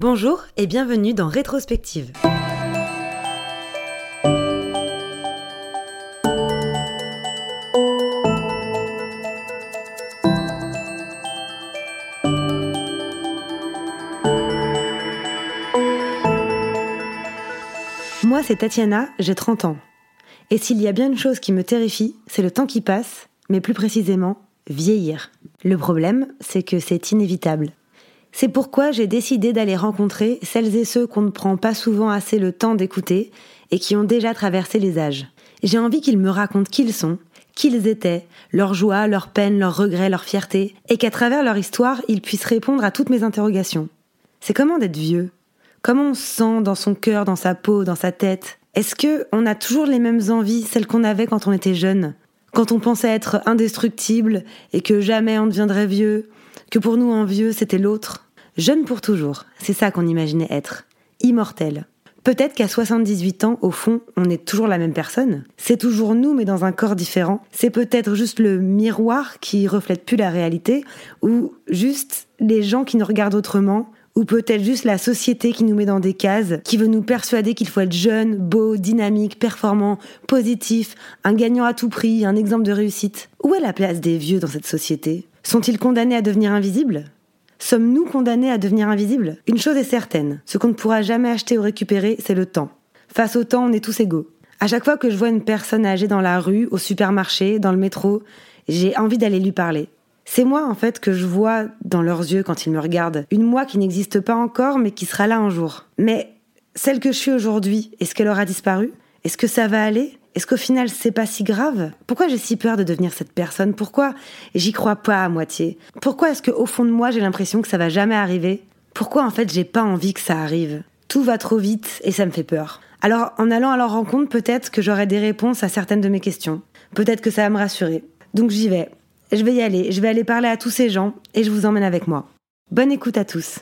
Bonjour et bienvenue dans Rétrospective. Moi, c'est Tatiana, j'ai 30 ans. Et s'il y a bien une chose qui me terrifie, c'est le temps qui passe, mais plus précisément, vieillir. Le problème, c'est que c'est inévitable. C'est pourquoi j'ai décidé d'aller rencontrer celles et ceux qu'on ne prend pas souvent assez le temps d'écouter et qui ont déjà traversé les âges. J'ai envie qu'ils me racontent qui ils sont, qui ils étaient, leurs joies, leurs peines, leurs regrets, leurs fiertés, et qu'à travers leur histoire, ils puissent répondre à toutes mes interrogations. C'est comment d'être vieux ? Comment on se sent dans son cœur, dans sa peau, dans sa tête ? Est-ce qu'on a toujours les mêmes envies, celles qu'on avait quand on était jeune ? Quand on pensait être indestructible et que jamais on ne deviendrait vieux ? Que pour nous, un vieux, c'était l'autre. Jeune pour toujours, c'est ça qu'on imaginait être. Immortel. Peut-être qu'à 78 ans, au fond, on est toujours la même personne. C'est toujours nous, mais dans un corps différent. C'est peut-être juste le miroir qui reflète plus la réalité, ou juste les gens qui nous regardent autrement, ou peut-être juste la société qui nous met dans des cases, qui veut nous persuader qu'il faut être jeune, beau, dynamique, performant, positif, un gagnant à tout prix, un exemple de réussite. Où est la place des vieux dans cette société ? Sont-ils condamnés à devenir invisibles ? Sommes-nous condamnés à devenir invisibles ? Une chose est certaine, ce qu'on ne pourra jamais acheter ou récupérer, c'est le temps. Face au temps, on est tous égaux. À chaque fois que je vois une personne âgée dans la rue, au supermarché, dans le métro, j'ai envie d'aller lui parler. C'est moi, en fait, que je vois dans leurs yeux quand ils me regardent. Une moi qui n'existe pas encore, mais qui sera là un jour. Mais celle que je suis aujourd'hui, est-ce qu'elle aura disparu ? Est-ce que ça va aller ? Est-ce qu'au final, c'est pas si grave ? Pourquoi j'ai si peur de devenir cette personne ? Pourquoi j'y crois pas à moitié ? Pourquoi est-ce qu'au fond de moi, j'ai l'impression que ça va jamais arriver ? Pourquoi, en fait, j'ai pas envie que ça arrive ? Tout va trop vite et ça me fait peur. Alors, en allant à leur rencontre, peut-être que j'aurai des réponses à certaines de mes questions. Peut-être que ça va me rassurer. Donc j'y vais. Je vais y aller. Je vais aller parler à tous ces gens et je vous emmène avec moi. Bonne écoute à tous.